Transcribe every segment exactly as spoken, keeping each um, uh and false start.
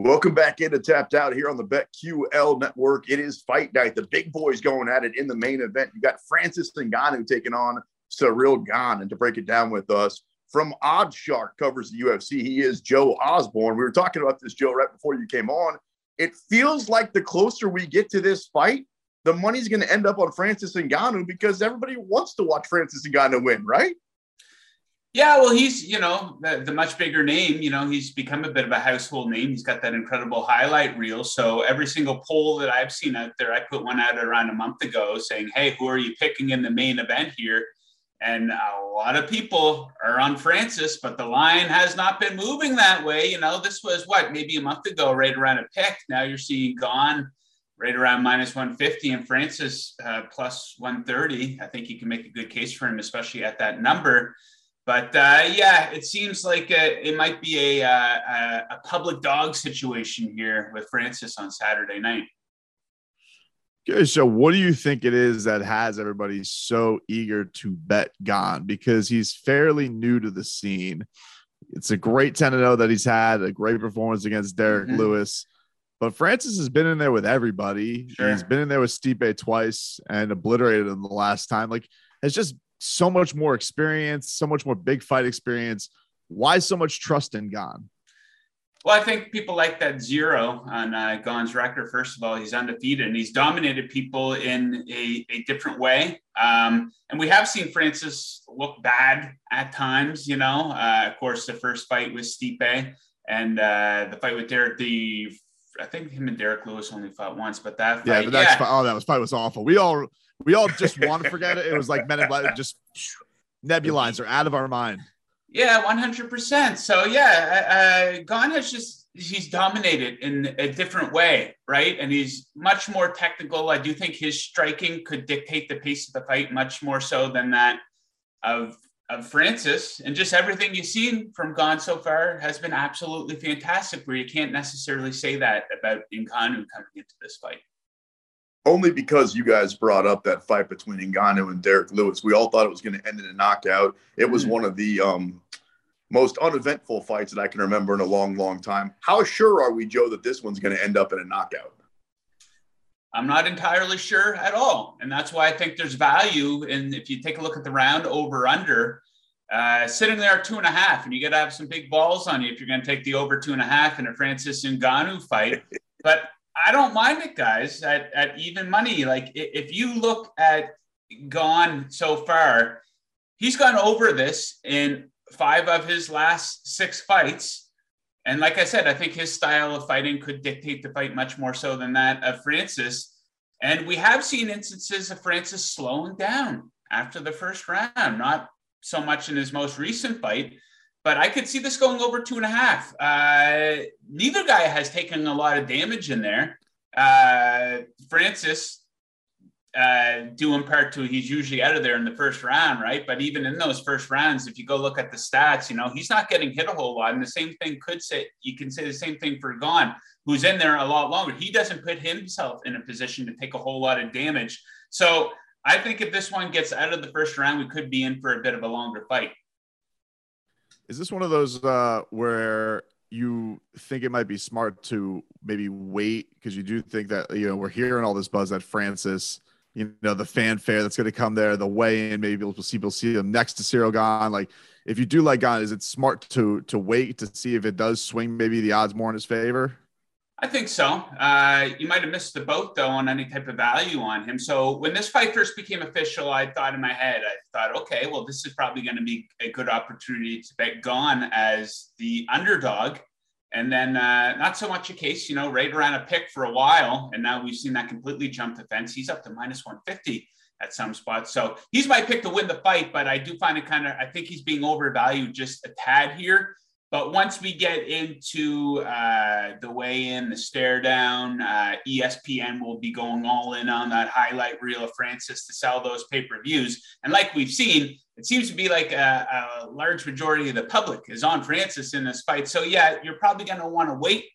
Welcome back into Tapped Out here on the B E T Q L Network. It is fight night. The big boys going at it in the main event. You got Francis Ngannou taking on Ciryl Gane. And to break it down with us, from Odd Shark covers the U F C, he is Joe Osborne. We were talking about this, Joe, right before you came on. It feels like the closer we get to this fight, the money's going to end up on Francis Ngannou because everybody wants to watch Francis Ngannou win, right? Yeah, well, he's, you know, the, the much bigger name. You know, he's become a bit of a household name. He's got that incredible highlight reel. So every single poll that I've seen out there, I put one out around a month ago saying, hey, who are you picking in the main event here? And a lot of people are on Francis, but the line has not been moving that way. You know, this was what, maybe a month ago, right around a pick. Now you're seeing Gane right around minus one fifty and Francis uh, plus one thirty. I think you can make a good case for him, especially at that number. But uh, yeah, it seems like a, it might be a, a, a public dog situation here with Francis on Saturday night. Okay, so what do you think it is that has everybody so eager to bet Gane? Because he's fairly new to the scene. It's a great ten and oh that he's had, a great performance against Derek mm-hmm. Lewis. But Francis has been in there with everybody. Sure. He's been in there with Stipe twice and obliterated him the last time. Like, it's just so much more experience, so much more big fight experience. Why so much trust in Gane? Well, I think people like that zero on uh, Gane's record. First of all, he's undefeated and he's dominated people in a, a different way. Um, and we have seen Francis look bad at times, you know. Uh, of course, the first fight with Stipe and uh, the fight with Derek, the I think him and Derek Lewis only fought once, but that fight, yeah, but that's yeah. oh, that was, fight was awful. We all we all just want to forget it. It was like Men in Black, just nebulizer are out of our mind. Yeah, one hundred percent. So yeah, uh, Gane has just, he's dominated in a different way, right? And he's much more technical. I do think his striking could dictate the pace of the fight much more so than that of of Francis. And just everything you've seen from Gane so far has been absolutely fantastic, where you can't necessarily say that about Ngannou coming into this fight. Only because you guys brought up that fight between Ngannou and Derek Lewis. We all thought it was going to end in a knockout. It was mm-hmm. one of the um, most uneventful fights that I can remember in a long, long time. How sure are we, Joe, that this one's going to end up in a knockout? I'm not entirely sure at all. And that's why I think there's value. And if you take a look at the round over under, uh, sitting there at two and a half, and you got to have some big balls on you if you're going to take the over two and a half in a Francis Ngannou fight. But I don't mind it, guys, at, at even money. Like if you look at Gane so far, he's gone over this in five of his last six fights. And like I said, I think his style of fighting could dictate the fight much more so than that of Francis. And we have seen instances of Francis slowing down after the first round, not so much in his most recent fight, but I could see this going over two and a half. Uh, neither guy has taken a lot of damage in there. Uh, Francis, uh, due in part to he's usually out of there in the first round, right? But even in those first rounds, if you go look at the stats, you know, he's not getting hit a whole lot. And the same thing could say, you can say the same thing for Gane, who's in there a lot longer. He doesn't put himself in a position to take a whole lot of damage. So I think if this one gets out of the first round, we could be in for a bit of a longer fight. Is this one of those uh, where you think it might be smart to maybe wait? Because you do think that, you know, we're hearing all this buzz that Francis, you know, the fanfare that's going to come there, the weigh-in, maybe we'll see, we'll see him next to Ciryl Gane. Like, if you do like Gane, is it smart to to wait to see if it does swing maybe the odds more in his favor? I think so. Uh, you might have missed the boat, though, on any type of value on him. So when this fight first became official, I thought in my head, I thought, okay, well, this is probably going to be a good opportunity to bet Gane as the underdog. And then uh, not so much a case, you know, right around a pick for a while. And now we've seen that completely jump the fence. He's up to minus one fifty at some spots. So he's my pick to win the fight, but I do find it kind of, I think he's being overvalued just a tad here. But once we get into uh, the weigh-in, the stare-down, uh, E S P N will be going all in on that highlight reel of Francis to sell those pay-per-views. And like we've seen, it seems to be like a, a large majority of the public is on Francis in this fight. So, yeah, you're probably going to want to wait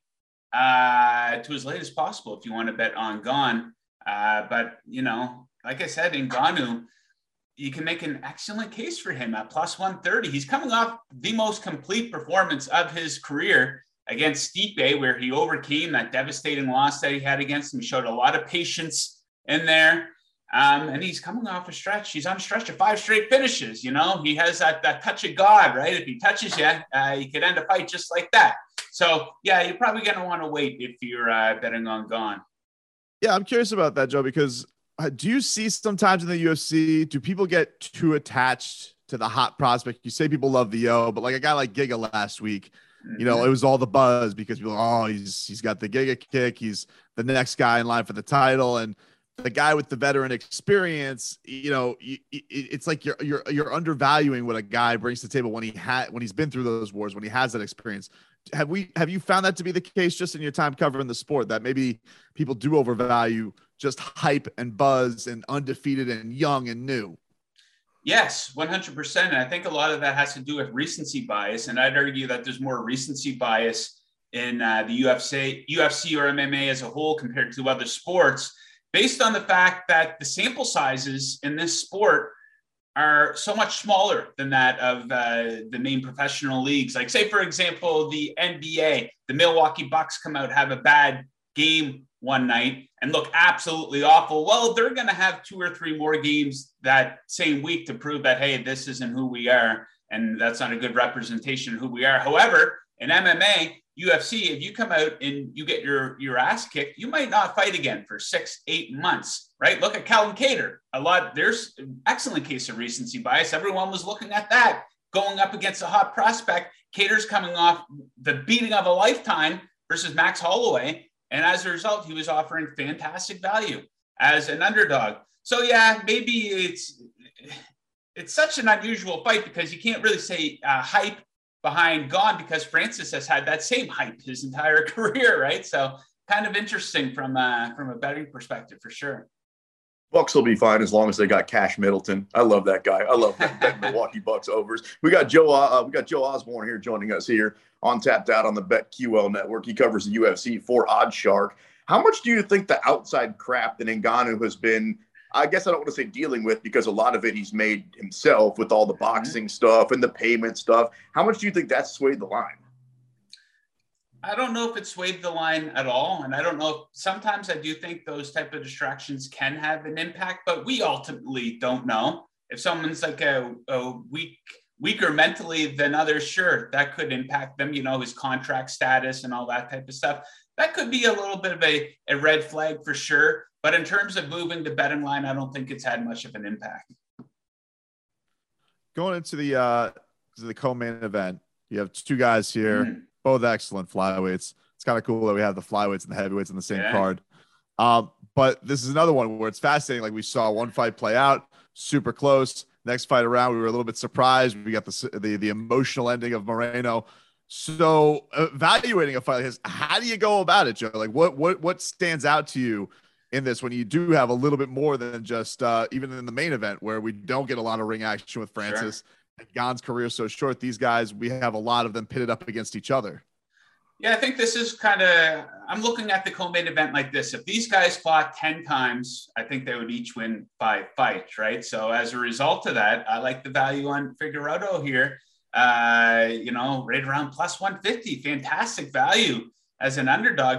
uh, to as late as possible if you want to bet on Gane. Uh, but, you know, like I said, Ngannou, you can make an excellent case for him at plus one thirty. He's coming off the most complete performance of his career against Stipe, where he overcame that devastating loss that he had against him. He showed a lot of patience in there. Um, and he's coming off a stretch. He's on a stretch of five straight finishes. You know, he has that, that touch of God, right? If he touches you, uh, he could end a fight just like that. So, yeah, you're probably going to want to wait if you're uh, betting on Gane. Yeah, I'm curious about that, Joe, because uh, do you see sometimes in the U F C, do people get too attached to the hot prospect? You say people love the O, but like a guy like Giga last week, you know, it was all the buzz because people, oh, he's he's got the Giga kick. He's the next guy in line for the title. And the guy with the veteran experience, you know, it's like you're you're you're undervaluing what a guy brings to the table when he had when he's been through those wars, when he has that experience. Have we have you found that to be the case just in your time covering the sport, that maybe people do overvalue just hype and buzz and undefeated and young and new? Yes, one hundred percent. And I think a lot of that has to do with recency bias. And I'd argue that there's more recency bias in uh, the U F C, U F C or M M A as a whole compared to other sports, based on the fact that the sample sizes in this sport are so much smaller than that of uh, the main professional leagues. Like, say, for example, the N B A, the Milwaukee Bucks come out, have a bad game one night and look absolutely awful. Well, they're going to have two or three more games that same week to prove that, hey, this isn't who we are, and that's not a good representation of who we are. However, in M M A, U F C, if you come out and you get your, your ass kicked, you might not fight again for six, eight months, right? Look at Calvin Kattar. A lot, there's an excellent case of recency bias. Everyone was looking at that, going up against a hot prospect. Kattar's coming off the beating of a lifetime versus Max Holloway. And as a result, he was offering fantastic value as an underdog. So yeah, maybe it's it's such an unusual fight because you can't really say uh, hype behind Gane, because Francis has had that same hype his entire career, right? So kind of interesting from uh, from a betting perspective for sure. Bucks will be fine as long as they got Cash Middleton. I love that guy. I love that Milwaukee Bucks overs. We got Joe. Uh, we got Joe Osborne here joining us here on Tapped Out on the BetQL Network. He covers the U F C for Odd Shark. How much do you think the outside crap that Ngannou has been? I guess I don't want to say dealing with, because a lot of it he's made himself with all the boxing stuff and the payment stuff. How much do you think that swayed the line? I don't know if it swayed the line at all. And I don't know if sometimes I do think those type of distractions can have an impact, but we ultimately don't know. If someone's like a, a weak, weaker mentally than others, sure, that could impact them, you know, his contract status and all that type of stuff. That could be a little bit of a, a red flag for sure. But in terms of moving the betting line, I don't think it's had much of an impact. Going into the, uh, to the co-main event, you have two guys here. Mm. Both excellent flyweights. It's kind of cool that we have the flyweights and the heavyweights in the same yeah. card. Um, but this is another one where it's fascinating. Like, we saw one fight play out super close. Next fight around, we were a little bit surprised. We got the the, the emotional ending of Moreno. So evaluating a fight like this, how do you go about it, Joe? Like, what what what stands out to you in this when you do have a little bit more than just uh, even in the main event where we don't get a lot of ring action with Francis? Sure. Gane's career is so short, these guys, we have a lot of them pitted up against each other. Yeah, I think this is kind of, I'm looking at the co-main event like this. If these guys fought ten times, I think they would each win five fights, right? So as a result of that, I like the value on Figueroa here, uh, you know, right around plus one fifty, fantastic value as an underdog.